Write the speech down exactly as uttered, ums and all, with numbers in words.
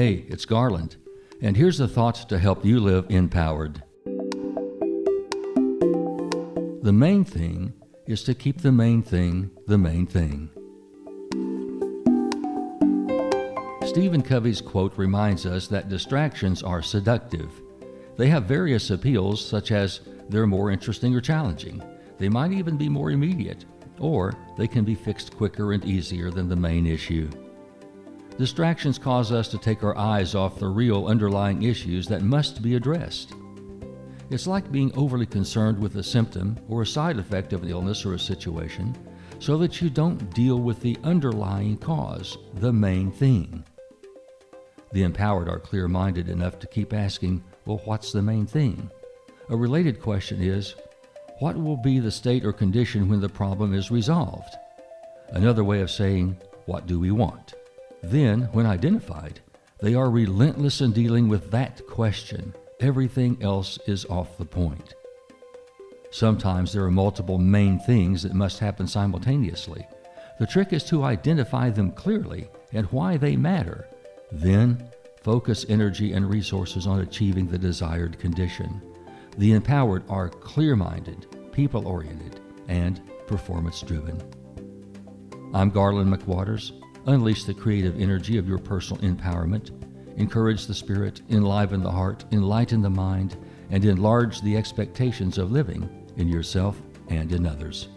Hey, it's Garland, and here's the thoughts to help you live empowered. The main thing is to keep the main thing the main thing. Stephen Covey's quote reminds us that distractions are seductive. They have various appeals, such as they're more interesting or challenging. They might even be more immediate, or they can be fixed quicker and easier than the main issue. Distractions cause us to take our eyes off the real underlying issues that must be addressed. It's like being overly concerned with a symptom or a side effect of an illness or a situation, so that you don't deal with the underlying cause, the main thing. The empowered are clear-minded enough to keep asking, well, what's the main thing? A related question is, what will be the state or condition when the problem is resolved? Another way of saying, what do we want? Then, when identified, they are relentless in dealing with that question. Everything else is off the point. Sometimes there are multiple main things that must happen simultaneously. The trick is to identify them clearly and why they matter. Then, focus energy and resources on achieving the desired condition. The empowered are clear-minded, people-oriented, and performance-driven. I'm Garland McWaters. Unleash the creative energy of your personal empowerment. Encourage the spirit, enliven the heart, enlighten the mind, and enlarge the expectations of living in yourself and in others.